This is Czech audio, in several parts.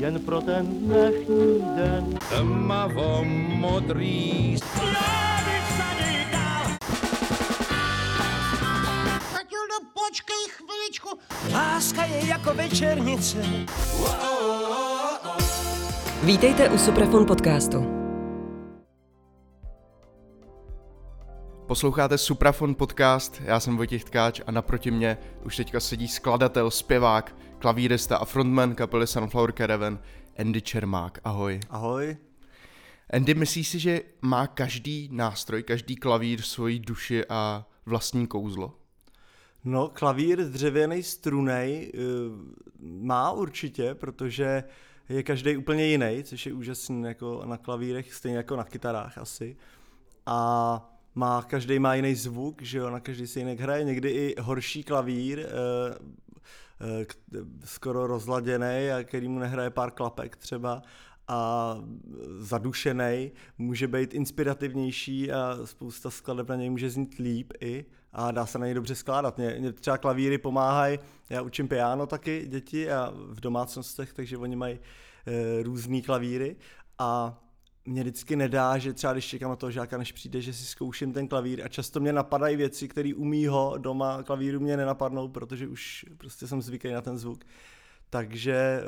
jen pro ten dnešní den. Tmavo modrý. Já bych zadýkal. Taťuno, počkej chviličku. Láska je jako večernice. Vítejte u Suprafon podcastu. Posloucháte Suprafon podcast, já jsem Vojtěch Tkáč a naproti mě už teďka sedí skladatel, zpěvák, klavírista a frontman kapely Sunflower Caravan Andy Čermák. Ahoj. Ahoj. Andy, myslíš si, že má každý nástroj, každý klavír svoji duši a vlastní kouzlo? No, klavír dřevěnej strunej má určitě, protože je každý úplně jiný, což je úžasný jako na klavírech, stejně jako na kytarách asi. A každý má jiný zvuk, že jo, na každý se jinak hraje, někdy i horší klavír, skoro rozladěnej a který mu nehraje pár klapek třeba a zadušenej, může být inspirativnější a spousta skladeb na něj může znít líp i a dá se na něj dobře skládat. Mě třeba klavíry pomáhají, já učím piano taky děti a v domácnostech, takže oni mají různý klavíry a mě vždycky nedá, že třeba když čekám na toho žáka, než přijde, že si zkouším ten klavír a často mě napadají věci, které u mýho doma klavíru mě nenapadnou, protože už prostě jsem zvyklý na ten zvuk. Takže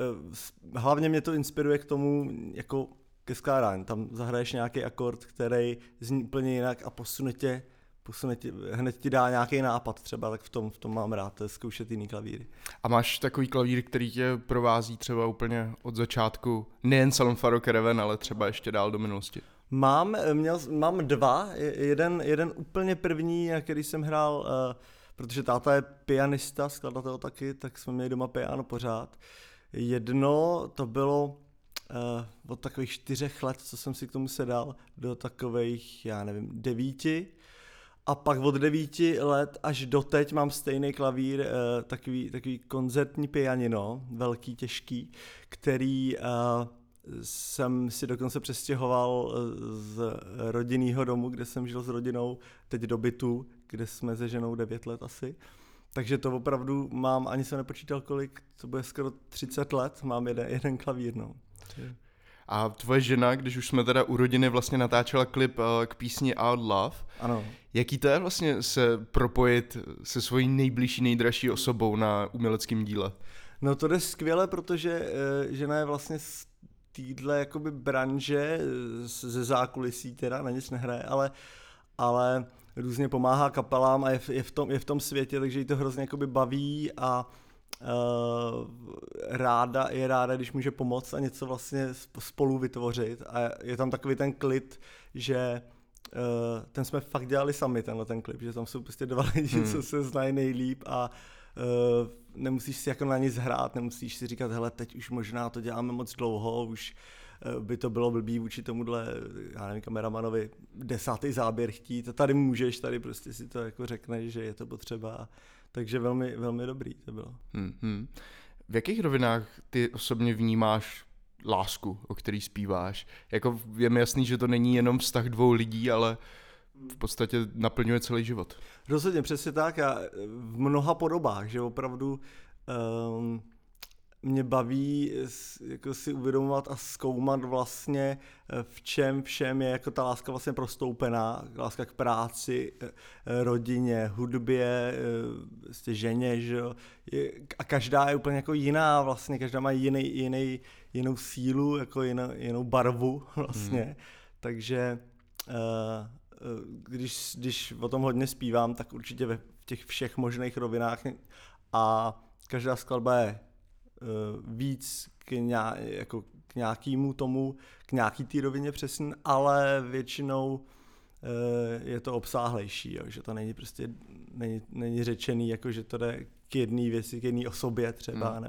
hlavně mě to inspiruje k tomu jako ke skládání. Tam zahraješ nějaký akord, který zní úplně jinak a posune tě, hned ti dá nějaký nápad třeba, tak v tom mám rád zkoušet jiný klavíry. A máš takový klavír, který tě provází třeba úplně od začátku, nejen Sunflower Caravan, ale třeba ještě dál do minulosti? Mám dva, jeden úplně první, který jsem hrál, protože táta je pianista, skladatel taky, tak jsme měli doma piano pořád. Jedno to bylo od takových 4 let, co jsem si k tomu sedal, do takových, já nevím, 9. A pak od 9 let až doteď mám stejný klavír, takový koncertní pianino, velký, těžký, který jsem si dokonce přestěhoval z rodinného domu, kde jsem žil s rodinou, teď do bytu, kde jsme se ženou 9 let asi. Takže to opravdu mám, ani jsem nepočítal kolik, to bude skoro 30 let, mám jeden klavír. No. A tvoje žena, když už jsme teda u rodiny, vlastně natáčela klip k písni Our Love. Ano. Jaký to je vlastně se propojit se svojí nejbližší, nejdražší osobou na uměleckém díle? No to jde skvěle, protože žena je vlastně z téhle jakoby branže, ze zákulisí teda, na nic nehraje, ale různě pomáhá kapelám a je v tom světě, takže jí to hrozně jakoby baví a je ráda, když může pomoct a něco vlastně spolu vytvořit a je tam takový ten klid, že ten jsme fakt dělali sami, ten klip, že tam jsou prostě 2 lidi, co se znají nejlíp a nemusíš si jako na nic hrát, nemusíš si říkat, hele, teď už možná to děláme moc dlouho, už by to bylo blbý vůči tomuhle, já nevím, kameramanovi 10. záběr chtít a tady můžeš, tady prostě si to jako řekneš, že je to potřeba. Takže velmi, velmi dobrý to bylo. V jakých rovinách ty osobně vnímáš lásku, o který zpíváš? Jako je mi jasný, že to není jenom vztah 2 lidí, ale v podstatě naplňuje celý život. Rozhodně, přesně tak a v mnoha podobách, že opravdu mě baví jako si uvědomovat a zkoumat vlastně, v čem všem je jako ta láska vlastně prostoupená. Láska k práci, rodině, hudbě, ženě, že jo. A každá je úplně jako jiná vlastně, každá má jinou sílu, jako jinou barvu vlastně. Takže když o tom hodně zpívám, tak určitě ve těch všech možných rovinách a každá skladba je víc k nějakému tomu, k nějaký té rovině přesně, ale většinou je to obsáhlejší, jo, že to není prostě není řečený, jako že to jde k jedné věci, k jedné osobě třeba,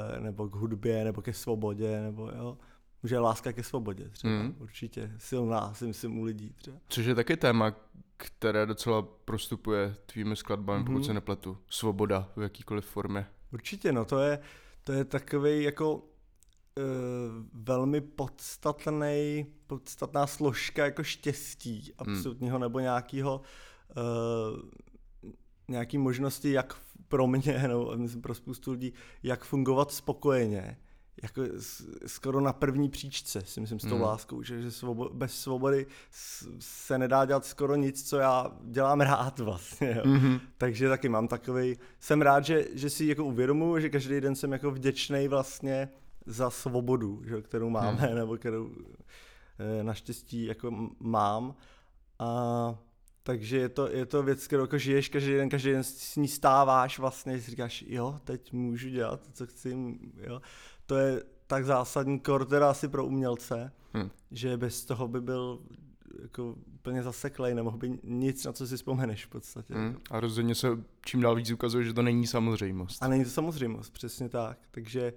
nebo k hudbě, nebo ke svobodě, nebo jo. Může láska ke svobodě třeba, určitě silná, si myslím, u lidí třeba. Což je taky téma, které docela prostupuje tvými skladbami, pokud se nepletu. Svoboda v jakýkoliv formě. Určitě, no to je takový jako velmi podstatná složka jako štěstí absolutního nebo nějaký možnosti, jak pro mě, nebo myslím pro spoustu lidí, jak fungovat spokojeně, jako skoro na první příčce, si myslím, s tou láskou, že bez svobody se nedá dělat skoro nic, co já dělám rád vlastně, jo. Mm-hmm. Takže taky mám takovej, jsem rád, že si jako uvědomuji, že každý den jsem jako vděčnej vlastně za svobodu, že, kterou máme, nebo kterou naštěstí jako mám. A takže je to věc, kterou jako žiješ každý den s ní stáváš vlastně, si říkáš, jo, teď můžu dělat to, co chci, jo. To je tak zásadní kor teda asi pro umělce, že bez toho by byl jako úplně zaseklej, nemohl by nic, na co si vzpomeneš v podstatě. A rozhodně se čím dál víc ukazuje, že to není samozřejmost. A není to samozřejmost, přesně tak. Takže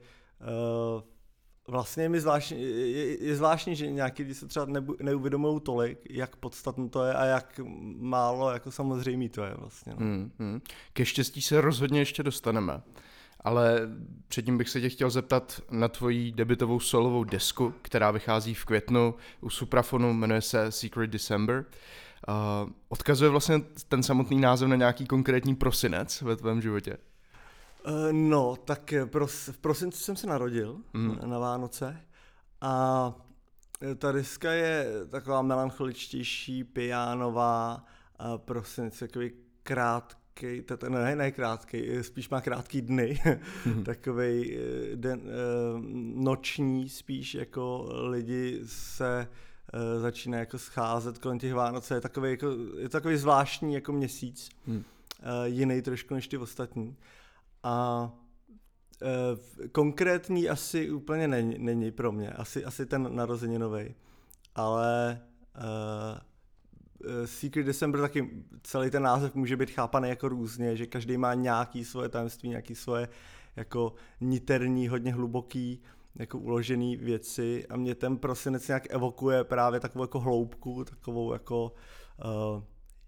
vlastně je zvláštní, že nějaký lidi se třeba neuvědomují tolik, jak podstatné to je a jak málo jako samozřejmé to je vlastně. No. Ke štěstí se rozhodně ještě dostaneme. Ale předtím bych se tě chtěl zeptat na tvoji debutovou solovou desku, která vychází v květnu u Suprafonu, jmenuje se Secret December. Odkazuje vlastně ten samotný název na nějaký konkrétní prosinec ve tvém životě? No, tak v prosinci jsem se narodil na Vánoce a ta deska je taková melancholičtější, pijánová, prosinec takový krátký. Ne krátkej, spíš má krátký dny, takovej den, noční spíš, jako lidi se začínají jako scházet kolem těch Vánoc, je to takový zvláštní jako měsíc, jiný trošku než ty ostatní. A konkrétní asi úplně není pro mě, asi ten narozeninovej, ale Secret December, taky celý ten název může být chápaný jako různě, že každý má nějaký svoje tajemství, nějaký svoje jako niterní, hodně hluboký, jako uložený věci a mě ten prosinec nějak evokuje právě takovou jako hloubku, takovou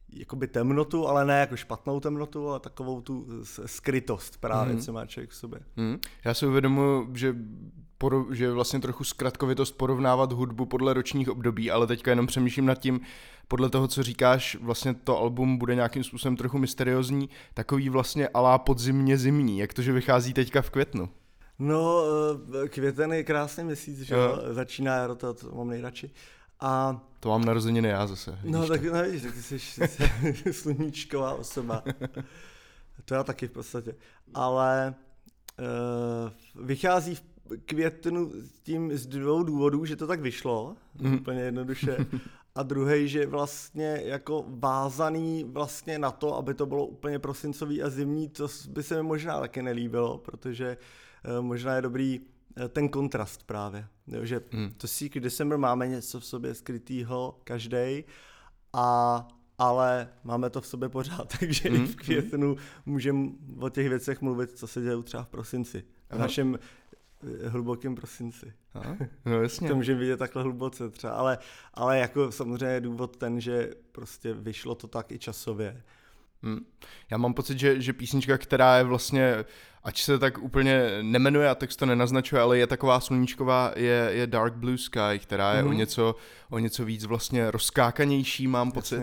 jakoby temnotu, ale ne jako špatnou temnotu, ale takovou tu skrytost právě, co má člověk v sobě. Já si uvědomuji, že vlastně trochu zkratkovitost porovnávat hudbu podle ročních období, ale teďka jenom přemýšlím nad tím, podle toho, co říkáš, vlastně to album bude nějakým způsobem trochu mysteriózní, takový vlastně alá podzimně zimní, jak to, že vychází teďka v květnu. No, květen je krásný měsíc, že začíná jaro, to mám nejradši. A to mám narozeniny já zase. No tak no, vidíš, ty jsi sluníčková osoba. To já taky v podstatě. Ale vychází v květnu tím z dvou důvodů, že to tak vyšlo, úplně jednoduše. A druhý, že vlastně jako vázaný vlastně na to, aby to bylo úplně prosincový a zimní, to by se mi možná taky nelíbilo, protože možná je dobrý ten kontrast právě, že to Secret December máme něco v sobě skrytýho každej, ale máme to v sobě pořád, takže i v květnu můžeme o těch věcech mluvit, co se děje třeba v prosinci, v našem hlubokém prosinci. No jasně. To můžeme vidět takhle hluboce třeba, ale jako samozřejmě důvod ten, že prostě vyšlo to tak i časově. Já mám pocit, že písnička, která je vlastně, ač se tak úplně nemenuje a text to nenaznačuje, ale je taková sluníčková, je Dark Blue Sky, která je o něco víc vlastně rozkákanější, mám pocit.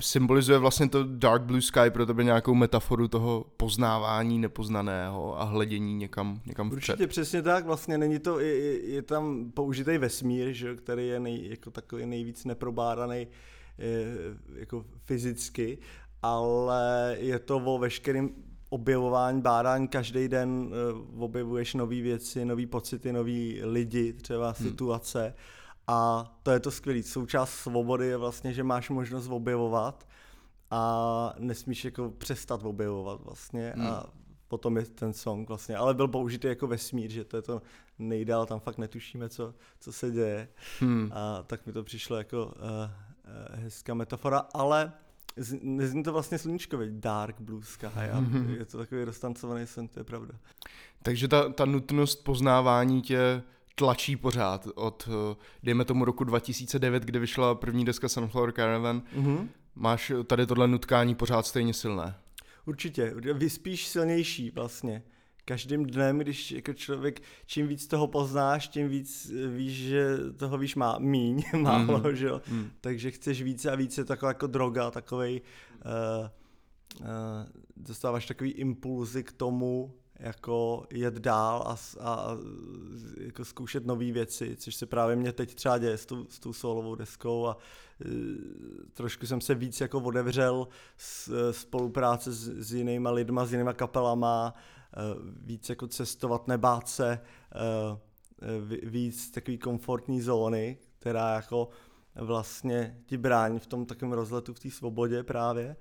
Symbolizuje vlastně to Dark Blue Sky pro tebe nějakou metaforu toho poznávání nepoznaného a hledění někam vpřed. Určitě přesně tak, vlastně není to, je tam použitý vesmír, že, který je jako takový nejvíc neprobádaný jako fyzicky, ale je to o veškerém objevování, bádání, každý den objevuješ nové věci, nové pocity, nový lidi, třeba situace a to je to skvělý. Součást svobody je vlastně, že máš možnost objevovat a nesmíš jako přestat objevovat vlastně a potom je ten song vlastně, ale byl použitý jako vesmír, že to je to nejdál, tam fakt netušíme, co se děje a tak mi to přišlo jako hezká metafora, ale nezní to vlastně sluníčkově, Dark Blue Sky, je to takový roztancovaný sen, to je pravda. Takže ta nutnost poznávání tě tlačí pořád od, dejme tomu, roku 2009, kdy vyšla první deska Sunflower Caravan, máš tady tohle nutkání pořád stejně silné? Určitě, spíš silnější vlastně. Každým dnem, když jako člověk, čím víc toho poznáš, tím víc víš, že toho víš málo, že jo. Takže chceš více a více, taková jako droga, takovej, dostáváš takový impulzy k tomu, jako jet dál a jako zkoušet nové věci, což se právě mě teď třeba děje s tou solovou deskou a trošku jsem se víc jako odevřel spolupráce s jinýma lidma, s jinýma kapelama, víc jako cestovat, nebát se, víc takový komfortní zóny, která jako vlastně ti brání v tom takovém rozletu, v té svobodě právě,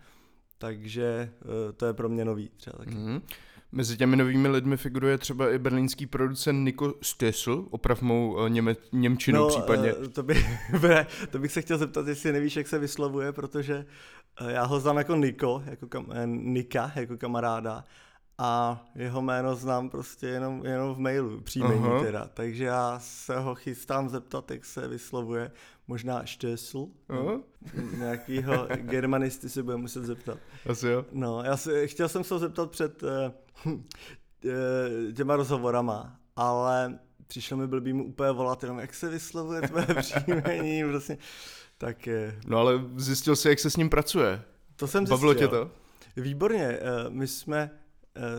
takže to je pro mě nový třeba taky. Mm-hmm. Mezi těmi novými lidmi figuruje třeba i berlínský producent Niko Stesl, oprav mou němčinu případně. To bych se chtěl zeptat, jestli nevíš, jak se vyslovuje, protože já ho znám jako Niko, Nika, jako kamaráda a jeho jméno znám prostě jenom v mailu, příjmení teda, takže já se ho chystám zeptat, jak se vyslovuje, možná Stesl, nějakýho germanisty se bude muset zeptat. Asi jo. No, chtěl jsem se ho zeptat před těma rozhovorama, ale přišlo mi blbý mu úplně volat jenom, jak se vyslovuje tvé příjmení, prostě, tak je. No ale zjistil jsi, jak se s ním pracuje. To jsem zjistil. Bavilo tě to? Výborně, my jsme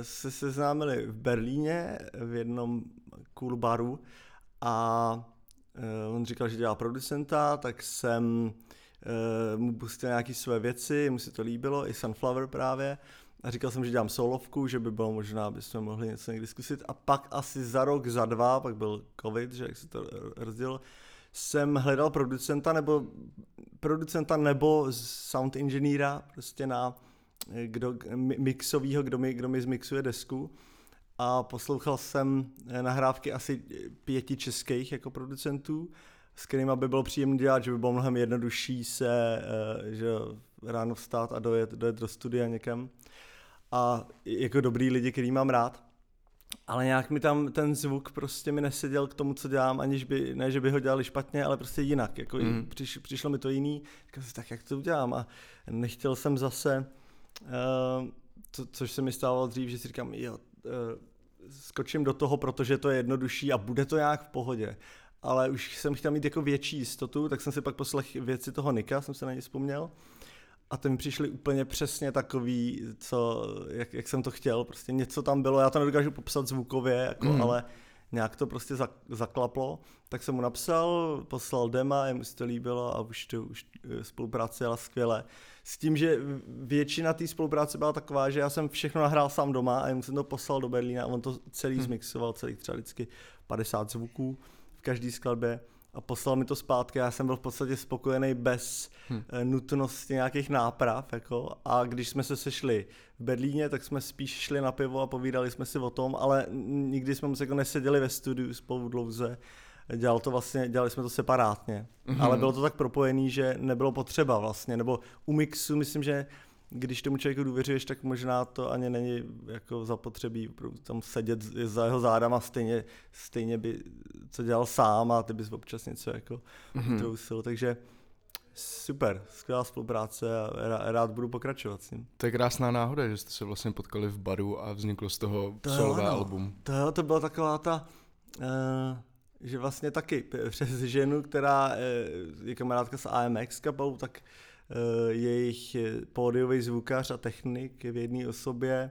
se seznámili v Berlíně v jednom cool baru a on říkal, že dělá producenta, tak jsem mu pustil nějaké své věci, mu se to líbilo, i Sunflower právě. A říkal jsem, že dělám solovku, že by bylo možná, abychom mohli něco někdy zkusit. A pak asi za rok, za dva, pak byl covid, že jak se to rozdělilo, jsem hledal producenta nebo sound inženýra, prostě na kdo mi zmixuje desku. A poslouchal jsem nahrávky asi 5 českých jako producentů, s kterými by bylo příjemné dělat, že by bylo mnohem jednodušší se že ráno vstát a dojet do studia někam. A jako dobrý lidi, který mám rád. Ale nějak mi tam ten zvuk prostě mi neseděl k tomu, co dělám, aniž by, ne, že by ho dělali špatně, ale prostě jinak. Jako Přišlo mi to jiný, tak jak to udělám? A nechtěl jsem zase, což se mi stávalo dřív, že si říkám, jo, skočím do toho, protože to je jednodušší a bude to nějak v pohodě. Ale už jsem chtěl mít jako větší jistotu, tak jsem si pak poslechl věci toho Nika, jsem se na ně vzpomněl. A ty mi přišly úplně přesně takový, jak jsem to chtěl, prostě něco tam bylo, já to nedokážu popsat zvukově, jako, ale nějak to prostě zaklaplo. Tak jsem mu napsal, poslal dema, jemu se to líbilo a už spolupráce jela skvěle. S tím, že většina té spolupráce byla taková, že já jsem všechno nahrál sám doma a jemu jsem to poslal do Berlína a on to celý zmixoval, celých třeba vždycky 50 zvuků v každý skladbě. A poslal mi to zpátky, já jsem byl v podstatě spokojený bez nutnosti nějakých náprav. Jako. A když jsme se sešli v Berlíně, tak jsme spíš šli na pivo a povídali jsme si o tom, ale nikdy jsme moc jako neseděli ve studiu spolu dlouze. Dělali jsme to separátně, ale bylo to tak propojený, že nebylo potřeba vlastně, nebo u mixu myslím, že když tomu člověku důvěřuješ, tak možná to ani není jako zapotřebí tam sedět za jeho zádama, stejně by co dělal sám a ty bys občas něco jako utrousil, takže super, skvělá spolupráce a rád budu pokračovat s ním. To je krásná náhoda, že jste se vlastně potkali v baru a vzniklo z toho solové album. To byla taková ta... že vlastně taky přes ženu, která je kamarádka s AMX kapelou, tak jejich pódiový zvukař a technik je v jedné osobě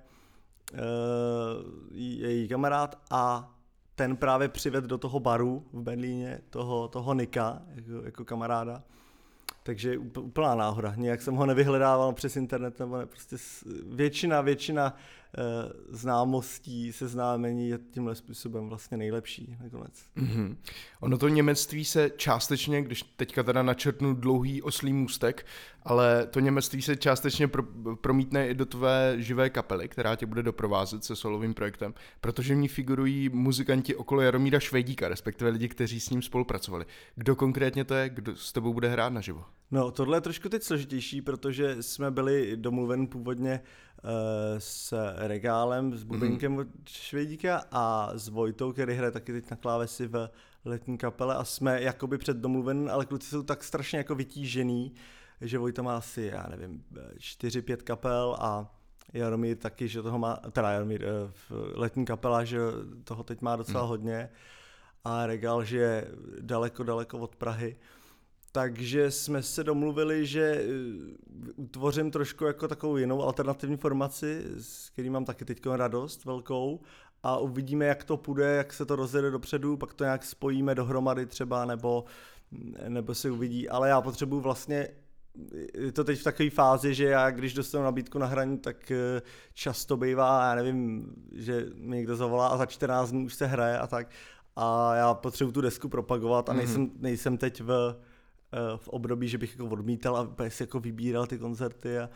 její kamarád a ten právě přivedl do toho baru v Berlíně toho Nika jako kamaráda. Takže úplná náhoda. Nějak jsem ho nevyhledával přes internet, nebo ne, prostě většina známostí, seznámení je tímhle způsobem vlastně nejlepší nakonec. Mm-hmm. Ono to němectví se částečně, když teďka teda načrtnu dlouhý oslý můstek, ale to němectví se částečně promítne i do tvé živé kapely, která tě bude doprovázet se solovým projektem, protože v ní figurují muzikanti okolo Jaromíra Švejíka, respektive lidi, kteří s ním spolupracovali. Kdo konkrétně to je, kdo s tebou bude hrát naživo? No, tohle je trošku teď složitější, protože jsme byli domluven původně s Regálem, s Bubenkem od Švejdíka a s Vojtou, který hraje taky teď na klávesi v letní kapele a jsme jakoby předdomluven, ale kluci jsou tak strašně jako vytížený, že Vojta má asi, já nevím, 4-5 kapel a Jaromír taky, že toho má, teda Jaromír v letní kapela, že toho teď má docela hodně a Regál, že je daleko od Prahy. Takže jsme se domluvili, že utvořím trošku jako takovou jinou alternativní formaci, s kterým mám taky teď radost velkou, a uvidíme, jak to půjde, jak se to rozjede dopředu, pak to nějak spojíme dohromady třeba, nebo se uvidí, ale já potřebuju vlastně, je to teď v takové fázi, že já když dostanu nabídku na hraní, tak často bývá, já nevím, že mi někdo zavolá a za 14 dní už se hraje a tak, a já potřebuju tu desku propagovat a nejsem teď v období, že bych jako odmítal a si jako vybíral ty koncerty, a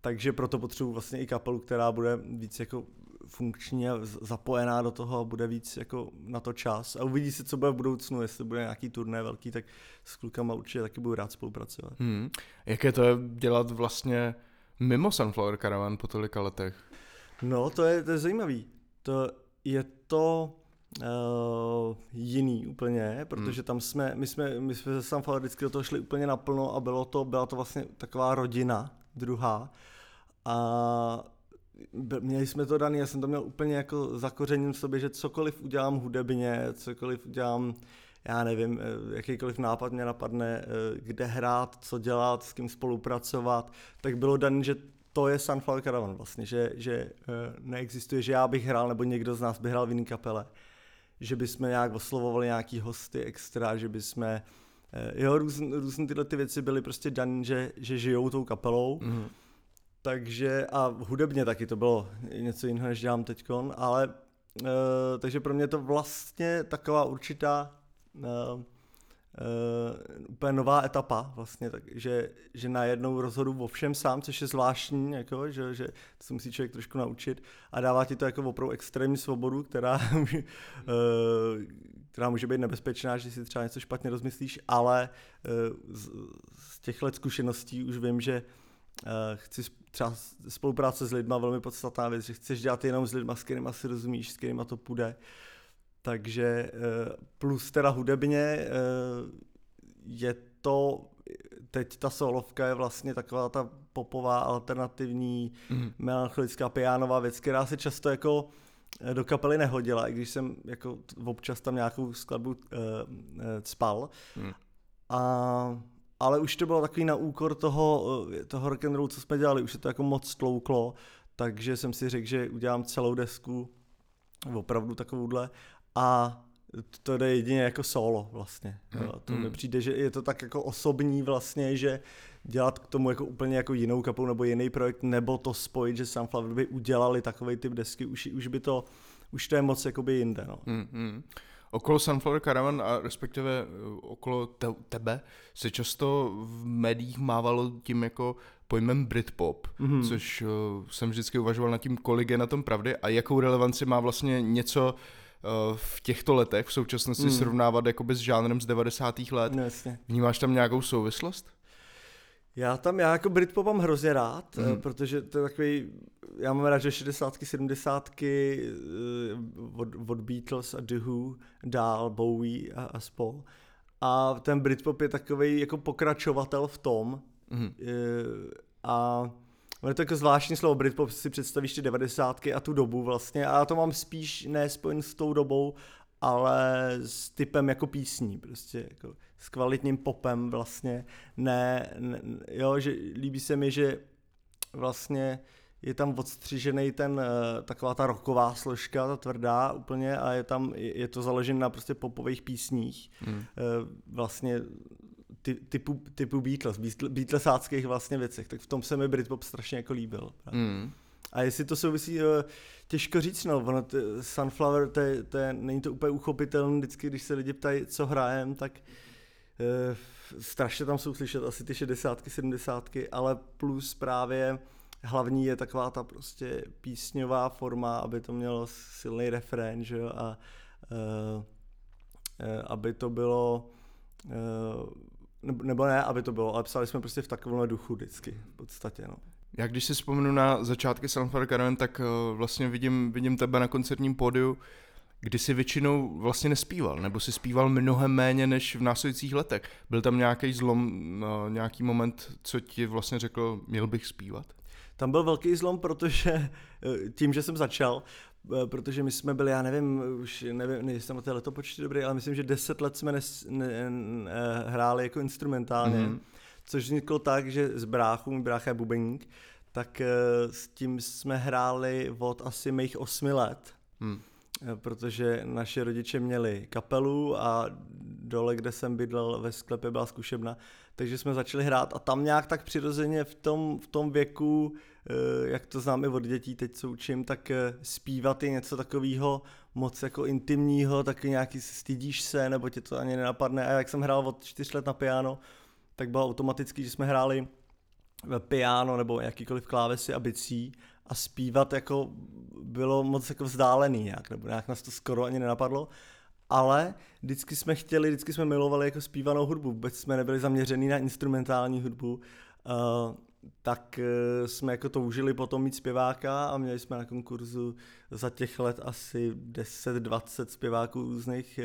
takže proto potřebuji vlastně i kapelu, která bude víc jako funkčně zapojená do toho a bude víc jako na to čas. A uvidí se, co bude v budoucnu, jestli bude nějaký turné velký, tak s klukama určitě taky budu rád spolupracovat. Jaké to je dělat vlastně mimo Sunflower Caravan po tolika letech? No, to je zajímavý. Jiný úplně, protože tam my jsme se Sunflower vždycky do toho šli úplně naplno a byla to vlastně taková rodina druhá a měli jsme to daný, já jsem to měl úplně jako zakořením v sobě, že cokoliv udělám hudebně, cokoliv udělám, já nevím, jakýkoliv nápad mě napadne, kde hrát, co dělat, s kým spolupracovat, tak bylo daný, že to je Sunflower Caravan vlastně, že neexistuje, že já bych hrál nebo někdo z nás by hrál v jiný kapele, že bychom nějak oslovovali nějaký hosty extra, že bychom, jo, různé tyhle ty věci byly prostě daný, že žijou tou kapelou. Mm-hmm. Takže a hudebně taky to bylo něco jiného, než dělám teďkon, ale takže pro mě to vlastně taková určitá úplně nová etapa vlastně, tak, že najednou rozhodu o všem sám, což je zvláštní, jako, že to se musí člověk trošku naučit a dává ti to jako opravdu extrémní svobodu, která může být nebezpečná, že si třeba něco špatně rozmyslíš, ale z těchto zkušeností už vím, že chci třeba spolupráce s lidma, velmi podstatná věc, že chceš dělat jenom s lidma, s kterýma si rozumíš, s kterýma to půjde. Takže plus teda hudebně je to, teď ta solovka je vlastně taková ta popová, alternativní, melancholická, pianová věc, která se často jako do kapely nehodila, i když jsem jako občas tam nějakou skladbu cpal. Ale už to bylo takový na úkor toho rock'n'rollu, co jsme dělali, už se to jako moc tlouklo, takže jsem si řekl, že udělám celou desku, opravdu takovouhle, a to jde jedině jako solo vlastně. To mi přijde, že je to tak jako osobní vlastně, že dělat k tomu jako úplně jako jinou kapelu nebo jiný projekt, nebo to spojit, že Sunflower by udělali takovej typ desky, už to je moc jakoby jinde. No. Okolo Sunflower Caravan a respektive okolo tebe se často v médiích mávalo tím jako pojmem Britpop, což jsem vždycky uvažoval nad tím, kolik je na tom pravdy a jakou relevanci má vlastně něco v těchto letech v současnosti srovnávat jakoby s žánrem z 90. let. No, vnímáš tam nějakou souvislost? Já jako Britpop mám hrozně rád, protože to je takový, já mám rád, že 60-ky, 70-ky od Beatles a The Who, dál Bowie a spol. A ten Britpop je takový jako pokračovatel v tom. A je to jako zvláštní slovo, Britpop si představíš ty 90-ky a tu dobu vlastně. A já to mám spíš ne spojen s tou dobou, ale s typem jako písní, prostě jako s kvalitním popem vlastně, ne jo, že líbí se mi, že vlastně je tam odstřižený ten, taková ta rocková složka, ta tvrdá úplně, a je to založené na prostě popových písních, vlastně typu Beatlesáckých vlastně věcech, tak v tom se mi Britpop strašně jako líbil. A jestli to souvisí, těžko říct, no, ono, Sunflower, není to úplně uchopitelné, vždycky, když se lidi ptají, co hrajem, tak strašně tam jsou slyšet asi ty 60, 70, ale plus právě hlavní je taková ta prostě písňová forma, aby to mělo silný refrén, že jo, a aby to bylo, nebo ne, aby to bylo, ale psali jsme prostě v takovém duchu vždycky, v podstatě, no. Já když si vzpomenu na začátky Sunflower Caravan, tak vlastně vidím tebe na koncertním pódiu, kdy si většinou vlastně nespíval, nebo si zpíval mnohem méně než v následujících letech. Byl tam nějaký zlom, nějaký moment, co ti vlastně řekl, měl bych zpívat? Tam byl velký zlom, protože tím, že jsem začal, protože my jsme byli, já nevím, už nevím, nejsem na té letopočty dobrý, ale myslím, že 10 let jsme hráli jako instrumentálně, což vzniklo tak, že z bráchu, můj brácha je bubeník, tak s tím jsme hráli od asi mých 8 let, protože naši rodiče měli kapelu a dole, kde jsem bydlel, ve sklepě byla zkušebna, takže jsme začali hrát a tam nějak tak přirozeně v tom věku, jak to znám i od dětí, teď se učím, tak zpívat je něco takového moc jako intimního, tak nějaký stydíš se, nebo tě to ani nenapadne. A jak jsem hrál od 4 let na piano, tak bylo automaticky, že jsme hráli piano nebo jakýkoliv klávesy a bicí a zpívat jako bylo moc jako vzdálený nějak, nebo nějak nás to skoro ani nenapadlo. Ale vždycky jsme milovali jako zpívanou hudbu, vůbec jsme nebyli zaměřený na instrumentální hudbu, tak jsme jako toužili potom mít zpěváka a měli jsme na konkurzu za těch let asi 10-20 zpěváků různých.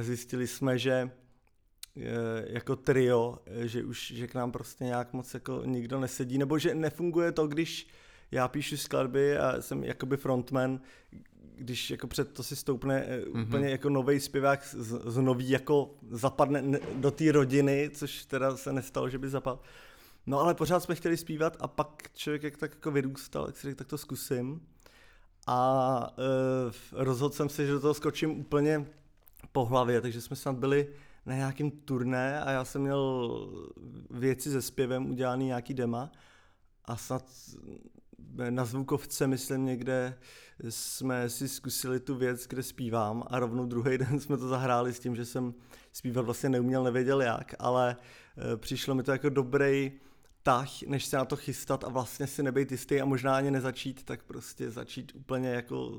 Zjistili jsme, že jako trio, že k nám prostě nějak moc jako nikdo nesedí, nebo že nefunguje to, když já píšu skladby a jsem jakoby frontman, když jako před to si stoupne úplně jako novej zpěvák z nový, jako zapadne do té rodiny, což teda se nestalo, že by zapadl. No ale pořád jsme chtěli zpívat a pak člověk jak tak jako vyrůstal, jak si řekl, tak to zkusím. A rozhodl jsem se, že do toho skočím úplně po hlavě, takže jsme snad byli na nějakém turné a já jsem měl věci se zpěvem udělaný, nějaký dema a snad na zvukovce, myslím, někde jsme si zkusili tu věc, kde zpívám a rovnou druhý den jsme to zahráli s tím, že jsem zpívat vlastně neuměl, nevěděl jak, ale přišlo mi to jako dobrý tah, než se na to chystat a vlastně si nebejt jistý a možná ani nezačít, tak prostě začít úplně jako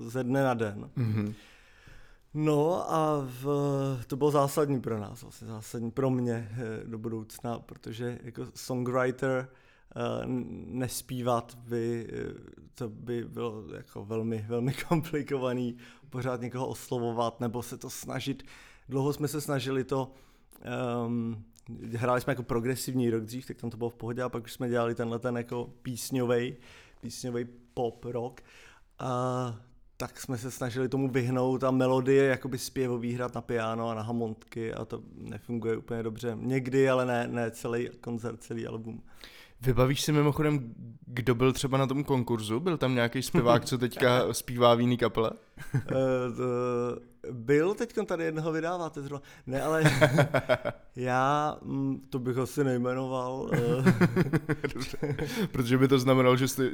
ze dne na den. Mm-hmm. No a to bylo zásadní pro nás, vlastně zásadní pro mě do budoucna, protože jako songwriter nespívat to by bylo jako velmi, velmi komplikovaný, pořád někoho oslovovat nebo se to snažit. Dlouho jsme se snažili to, hráli jsme jako progresivní rock dřív, tak tam to bylo v pohodě a pak už jsme dělali tenhle ten jako písňovej pop rock a tak jsme se snažili tomu vyhnout a melodie jakoby zpěvový hrát na piano a na hamontky a to nefunguje úplně dobře. Někdy, ale ne celý koncert, celý album. Vybavíš si mimochodem, kdo byl třeba na tom konkurzu? Byl tam nějaký zpěvák, co teďka zpívá v jiný kapele? Byl teďkon tady jednoho vydáváte zrovna. Ne, ale já to bych asi nejmenoval. Protože by to znamenalo, že jste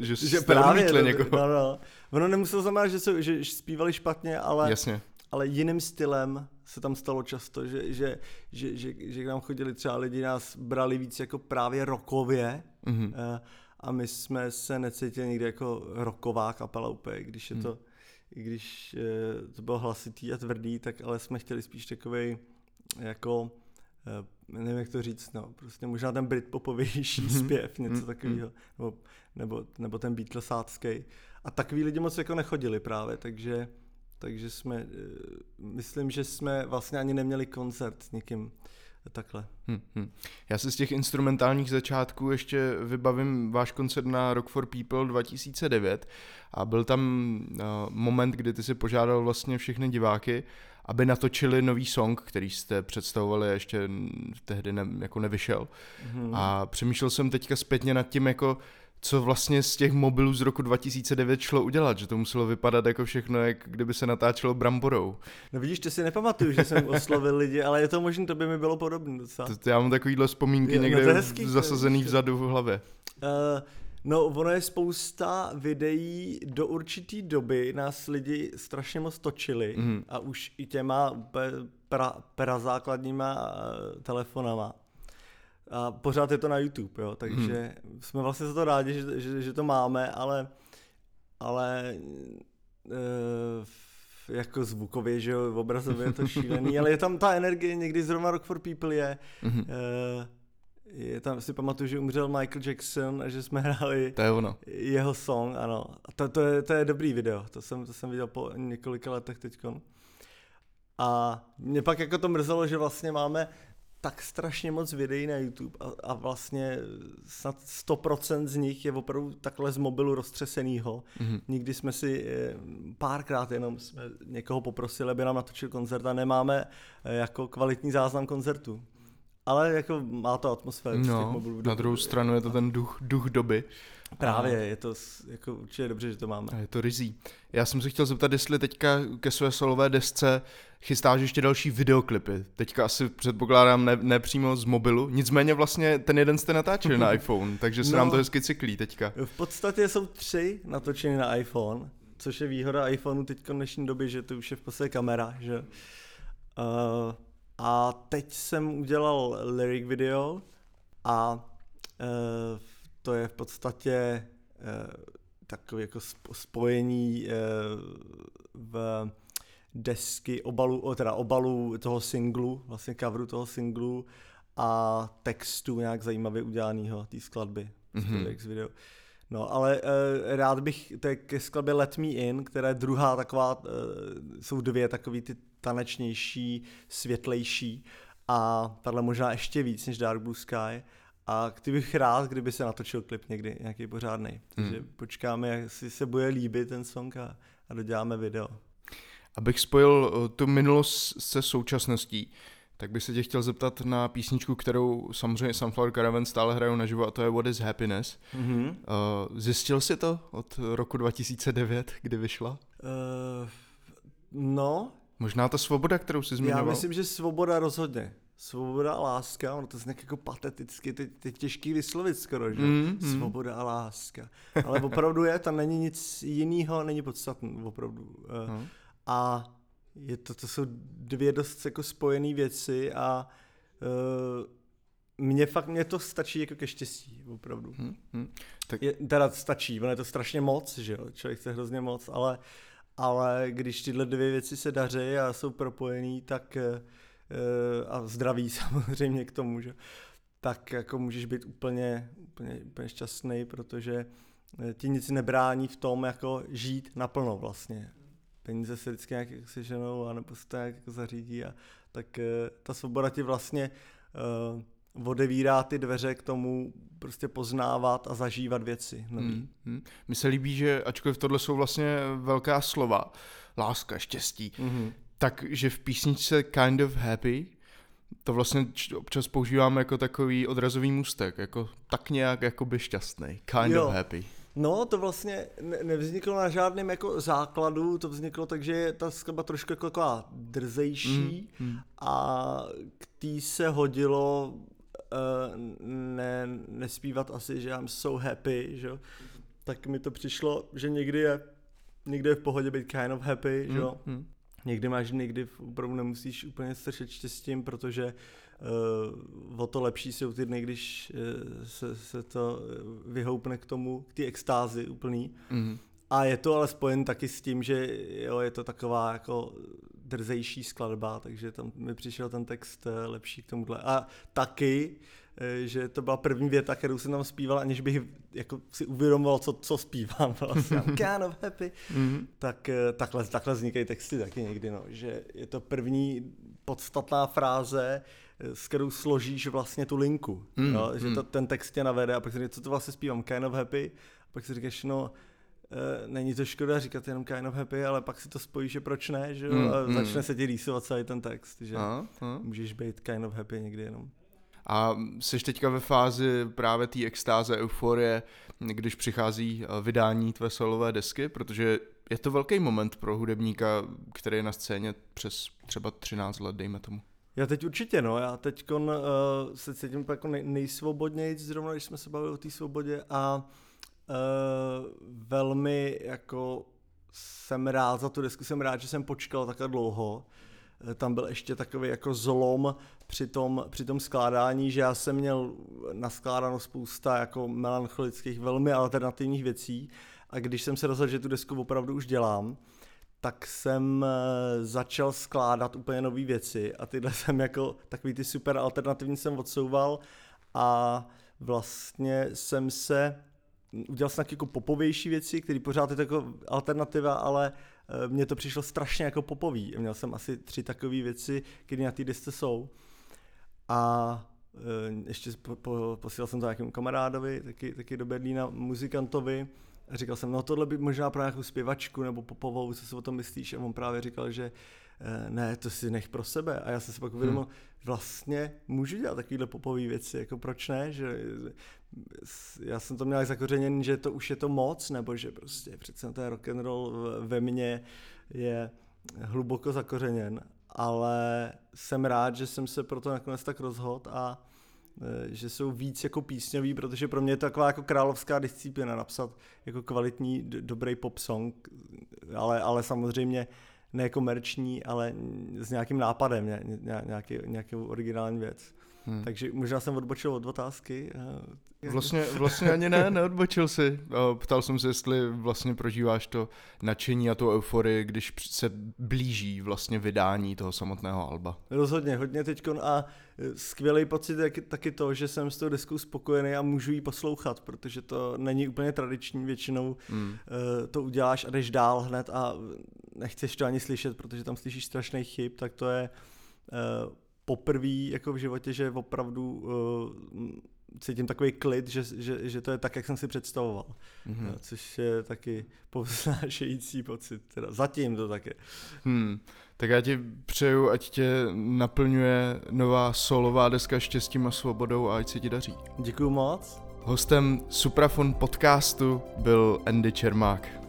odmítli někoho. No. Ono nemuselo znamenat, že zpívali špatně, ale... Jasně. Ale jiným stylem se tam stalo často, že k nám chodili třeba lidi, nás brali víc jako právě rockově a my jsme se necítili někde jako rocková kapela úplně, když je to, když to bylo hlasitý a tvrdý, tak ale jsme chtěli spíš takovej jako, nevím jak to říct, no, prostě možná ten britpopovější zpěv, něco takového, nebo ten beatlesácký a takový lidi moc jako nechodili právě, takže jsme, myslím, že jsme vlastně ani neměli koncert s nikým takhle. Já si z těch instrumentálních začátků ještě vybavím váš koncert na Rock for People 2009 a byl tam moment, kdy ty si požádal vlastně všechny diváky, aby natočili nový song, který jste představovali a ještě tehdy jako nevyšel. A přemýšlel jsem teďka zpětně nad tím jako, co vlastně z těch mobilů z roku 2009 šlo udělat, že to muselo vypadat jako všechno, jak kdyby se natáčelo bramborou. No vidíš, to si nepamatuju, že jsem oslovil lidi, ale je to možný, to by mi bylo podobné docela. Já mám takovýhle vzpomínky někde zasazený vzadu v hlavě. No ono je spousta videí, do určitý doby nás lidi strašně moc točili a už i těma prazákladníma telefonama. A pořád je to na YouTube, jo, takže jsme vlastně za to rádi, že to máme, ale jako zvukově, že jo, obrazově je to šílený, ale je tam ta energie, někdy zrovna Rock for People je, je tam, si pamatuju, že umřel Michael Jackson a že jsme hráli jeho song, ano, a to je dobrý video, to jsem viděl po několika letech teďkon. A mě pak jako to mrzelo, že vlastně máme tak strašně moc videí na YouTube a vlastně snad 100% z nich je opravdu takhle z mobilu roztřesenýho. Mm-hmm. Nikdy jsme si párkrát jenom jsme někoho poprosili, aby nám natočil koncert a nemáme jako kvalitní záznam koncertu. Ale jako má to atmosféru z těch mobilů. Na druhou stranu je to ten duch doby. Právě, je to jako určitě dobře, že to máme. A je to rizí. Já jsem se chtěl zeptat, jestli teďka ke své solové desce chystáš ještě další videoklipy. Teďka asi předpokládám ne přímo z mobilu, nicméně vlastně ten jeden jste natáčeli na iPhone, takže se nám to hezky cyklí teďka. V podstatě jsou 3 natočeny na iPhone, což je výhoda iPhoneu teď v dnešní době, že to už je v podstatě kamera, že... A teď jsem udělal lyric video a to je v podstatě takové jako spojení v desky obalu toho singlu, vlastně coveru toho singlu a textu nějak zajímavě udělanýho té skladby z lyrics video. No, ale rád bych ke skladbě Let Me In, která je druhá taková, jsou 2 takový ty tanečnější, světlejší a tahle možná ještě víc než Dark Blue Sky a ty bych rád, kdyby se natočil klip někdy, nějaký pořádnej. Takže počkáme, jak si se bude líbit ten song a doděláme video. Abych spojil tu minulost se současností, tak bych se tě chtěl zeptat na písničku, kterou samozřejmě Sunflower Caravan stále hrajou naživo a to je What is Happiness. Mm-hmm. Zjistil jsi to od roku 2009, kdy vyšla? No. Možná ta svoboda, kterou jsi zmiňoval? Já myslím, že svoboda rozhodně. Svoboda a láska, ono to zní jako pateticky, to je těžký vyslovit skoro, že? Mm-hmm. Svoboda a láska. Ale opravdu je, tam není nic jiného, není podstatný, opravdu. A je to jsou 2 dost jako spojené věci a mě to stačí jako ke štěstí, opravdu. Tak... Teda stačí, ono je to strašně moc, že jo, člověk chce hrozně moc, ale když tyhle 2 věci se daří a jsou propojený, tak a zdraví samozřejmě k tomu, že tak jako můžeš být úplně šťastný, protože ti nic nebrání v tom jako žít naplno vlastně. Peníze se vždycky nějak seženou a nebo se to nějak jako zařídí a tak ta svoboda ti vlastně odevírá ty dveře k tomu prostě poznávat a zažívat věci nový. Mně se líbí, že ačkoliv tohle jsou vlastně velká slova, láska, štěstí, takže v písničce Kind of Happy to vlastně občas používáme jako takový odrazový můstek, jako tak nějak jakoby šťastnej, kind of happy. No, to vlastně nevzniklo na žádném jako základu, to vzniklo tak, že je ta skladba trošku jako taková drzejší a k tý se hodilo nespívat asi, že I'm so happy, že? Tak mi to přišlo, že někdy je v pohodě být kind of happy, že? Někdy máš, někdy opravdu nemusíš úplně stršet štěstím, protože o to lepší jsou ty dny, když se to vyhoupne k tomu, k té extázi úplný. A je to ale spojen taky s tím, že jo, je to taková jako drzejší skladba, takže tam mi přišel ten text lepší k tomuhle. A taky, že to byla první věta, kterou jsem tam zpíval, aniž bych jako si uvědomoval, co zpívám vlastně. Kind of happy. Tak takhle vznikají texty taky někdy, no, že je to první podstatná fráze, s kterou složíš vlastně tu linku, no, že ten text tě navede a pak si říkáš, co to vlastně zpívám, kind of happy, a pak si říkáš, no, není to škoda říkat jenom kind of happy, ale pak si to spojíš, že proč ne, že a začne se ti rýsovat celý ten text, že můžeš být kind of happy někdy jenom. A jsi teďka ve fázi právě té extáze, euforie, když přichází vydání tvé solové desky, protože je to velký moment pro hudebníka, který je na scéně přes třeba 13 let, dejme tomu. Já teď určitě, no, já teďkon se cítím jako nejsvobodnější, zrovna když jsme se bavili o té svobodě a velmi jako jsem rád za tu desku, jsem rád, že jsem počkal tak dlouho. Tam byl ještě takový jako zlom při tom skládání, že já jsem měl naskládáno spousta jako melancholických, velmi alternativních věcí a když jsem se rozhodl, že tu desku opravdu už dělám, tak jsem začal skládat úplně nové věci a tyhle jsem jako takový ty super alternativní jsem odsouval a vlastně jsem se udělal jsem taky jako popovější věci, které pořád je to jako alternativa, ale mně to přišlo strašně jako popový. Měl jsem asi 3 takové věci, které na té desce jsou. a ještě posílal jsem to nějakému kamarádovi, taky do Berlína, muzikantovi, a říkal jsem, no tohle by možná právě nějakou zpěvačku nebo popovou, co si o tom myslíš, a on právě říkal, že ne, to si nech pro sebe. A já jsem si pak uvědomil, vlastně můžu dělat takovýhle popové věci, jako proč ne, že já jsem to měl jak zakořeněn, že to už je to moc, nebo že prostě přece ten rock'n'roll ve mně je hluboko zakořeněn, ale jsem rád, že jsem se pro to nakonec tak rozhodl a že jsou víc jako písňový, protože pro mě je to taková jako královská disciplína napsat jako kvalitní, dobrý pop song, ale samozřejmě nekomerční, ale s nějakým nápadem, nějakou originální věc. Takže možná jsem odbočil od otázky. Vlastně ani neodbočil si. Ptal jsem se, jestli vlastně prožíváš to nadšení a tu euforii, když se blíží vlastně vydání toho samotného alba. Rozhodně, hodně teďkon a skvělý pocit je taky to, že jsem s tou deskou spokojený a můžu ji poslouchat, protože to není úplně tradiční, většinou to uděláš a jdeš dál hned a nechceš to ani slyšet, protože tam slyšíš strašnej chyb, tak to je poprvé jako v životě, že opravdu cítím takový klid, že to je tak, jak jsem si představoval, což je taky povznášející pocit, teda zatím to tak je. Tak já ti přeju, ať tě naplňuje nová solová deska štěstím a svobodou a ať se ti daří. Děkuju moc. Hostem Suprafon podcastu byl Andy Čermák.